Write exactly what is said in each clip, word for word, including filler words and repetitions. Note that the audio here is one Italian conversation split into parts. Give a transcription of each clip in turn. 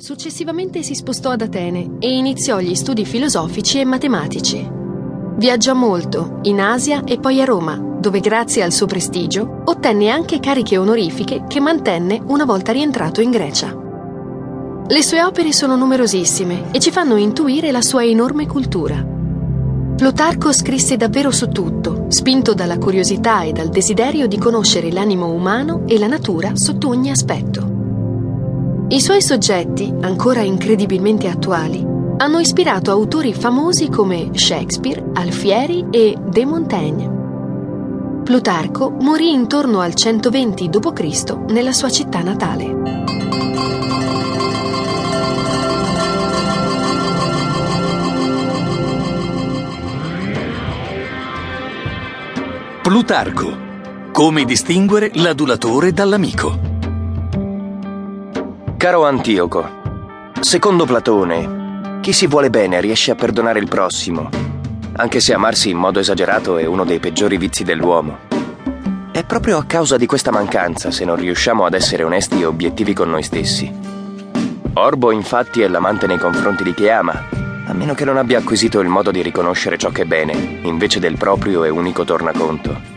Successivamente si spostò ad Atene e iniziò gli studi filosofici e matematici. Viaggiò molto, in Asia e poi a Roma, dove grazie al suo prestigio ottenne anche cariche onorifiche che mantenne una volta rientrato in Grecia. Le sue opere sono numerosissime e ci fanno intuire la sua enorme cultura. Plutarco scrisse davvero su tutto, spinto dalla curiosità e dal desiderio di conoscere l'animo umano e la natura sotto ogni aspetto. I suoi soggetti, ancora incredibilmente attuali, hanno ispirato autori famosi come Shakespeare, Alfieri e De Montaigne. Plutarco morì intorno al centoventi dopo Cristo nella sua città natale. Plutarco. Come distinguere l'adulatore dall'amico. Caro Antioco, secondo Platone, chi si vuole bene riesce a perdonare il prossimo, anche se amarsi in modo esagerato è uno dei peggiori vizi dell'uomo. È proprio a causa di questa mancanza se non riusciamo ad essere onesti e obiettivi con noi stessi. Orbo, infatti, è l'amante nei confronti di chi ama, a meno che non abbia acquisito il modo di riconoscere ciò che è bene, invece del proprio e unico tornaconto.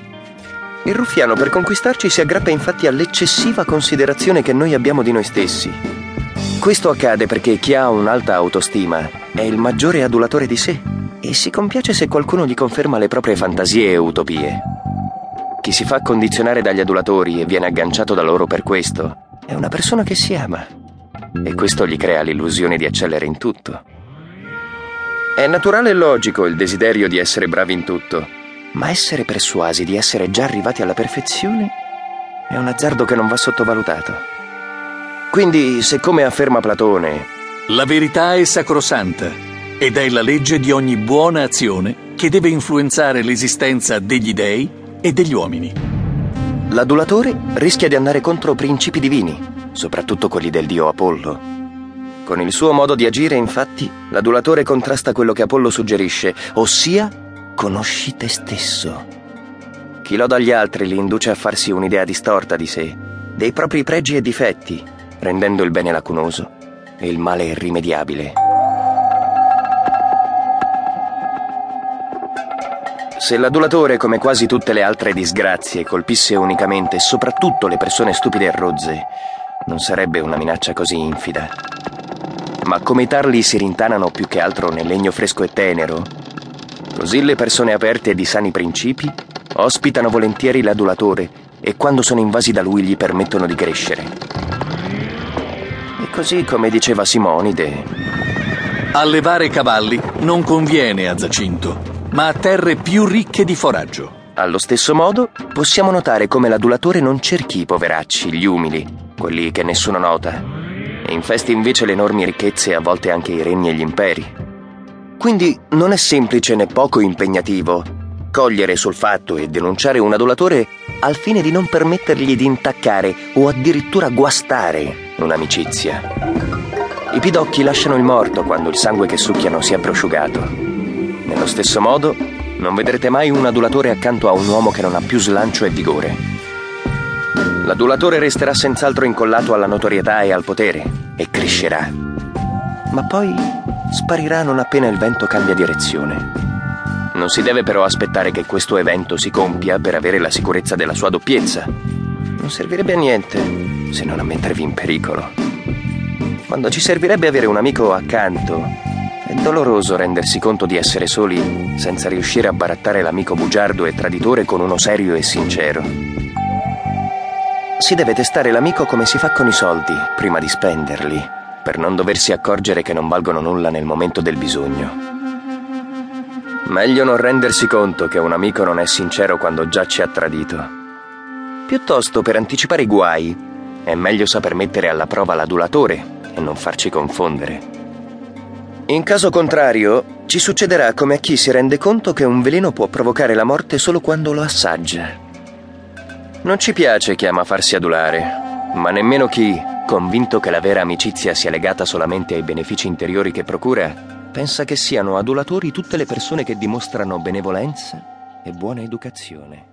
Il ruffiano, per conquistarci, si aggrappa infatti all'eccessiva considerazione che noi abbiamo di noi stessi. Questo accade perché chi ha un'alta autostima è il maggiore adulatore di sé e si compiace se qualcuno gli conferma le proprie fantasie e utopie. Chi si fa condizionare dagli adulatori e viene agganciato da loro per questo è una persona che si ama, e questo gli crea l'illusione di eccellere in tutto. È naturale e logico il desiderio di essere bravi in tutto, ma essere persuasi di essere già arrivati alla perfezione è un azzardo che non va sottovalutato. Quindi, se come afferma Platone, la verità è sacrosanta ed è la legge di ogni buona azione che deve influenzare l'esistenza degli dei e degli uomini, l'adulatore rischia di andare contro principi divini, soprattutto quelli del dio Apollo. Con il suo modo di agire, infatti, l'adulatore contrasta quello che Apollo suggerisce, ossia conosci te stesso. Chi loda gli altri li induce a farsi un'idea distorta di sé, dei propri pregi e difetti, rendendo il bene lacunoso e il male irrimediabile. Se l'adulatore, come quasi tutte le altre disgrazie, colpisse unicamente e soprattutto le persone stupide e rozze, non sarebbe una minaccia così infida. Ma come i tarli si rintanano più che altro nel legno fresco e tenero, così le persone aperte e di sani principi ospitano volentieri l'adulatore e quando sono invasi da lui gli permettono di crescere. E così, come diceva Simonide, allevare cavalli non conviene a Zacinto, ma a terre più ricche di foraggio. Allo stesso modo possiamo notare come l'adulatore non cerchi i poveracci, gli umili, quelli che nessuno nota, e infesti invece le enormi ricchezze e a volte anche i regni e gli imperi. Quindi non è semplice né poco impegnativo cogliere sul fatto e denunciare un adulatore al fine di non permettergli di intaccare o addirittura guastare un'amicizia. I pidocchi lasciano il morto quando il sangue che succhiano si è prosciugato. Nello stesso modo, non vedrete mai un adulatore accanto a un uomo che non ha più slancio e vigore. L'adulatore resterà senz'altro incollato alla notorietà e al potere, e crescerà. Ma poi sparirà non appena il vento cambia direzione. Non si deve però aspettare che questo evento si compia per avere la sicurezza della sua doppiezza. Non servirebbe a niente se non a mettervi in pericolo. Quando ci servirebbe avere un amico accanto, è doloroso rendersi conto di essere soli senza riuscire a barattare l'amico bugiardo e traditore con uno serio e sincero. Si deve testare l'amico come si fa con i soldi, prima di spenderli, per non doversi accorgere che non valgono nulla nel momento del bisogno. Meglio non rendersi conto che un amico non è sincero quando già ci ha tradito. Piuttosto, per anticipare i guai, è meglio saper mettere alla prova l'adulatore e non farci confondere. In caso contrario, ci succederà come a chi si rende conto che un veleno può provocare la morte solo quando lo assaggia. Non ci piace chi ama farsi adulare, ma nemmeno chi, convinto che la vera amicizia sia legata solamente ai benefici interiori che procura, pensa che siano adulatori tutte le persone che dimostrano benevolenza e buona educazione.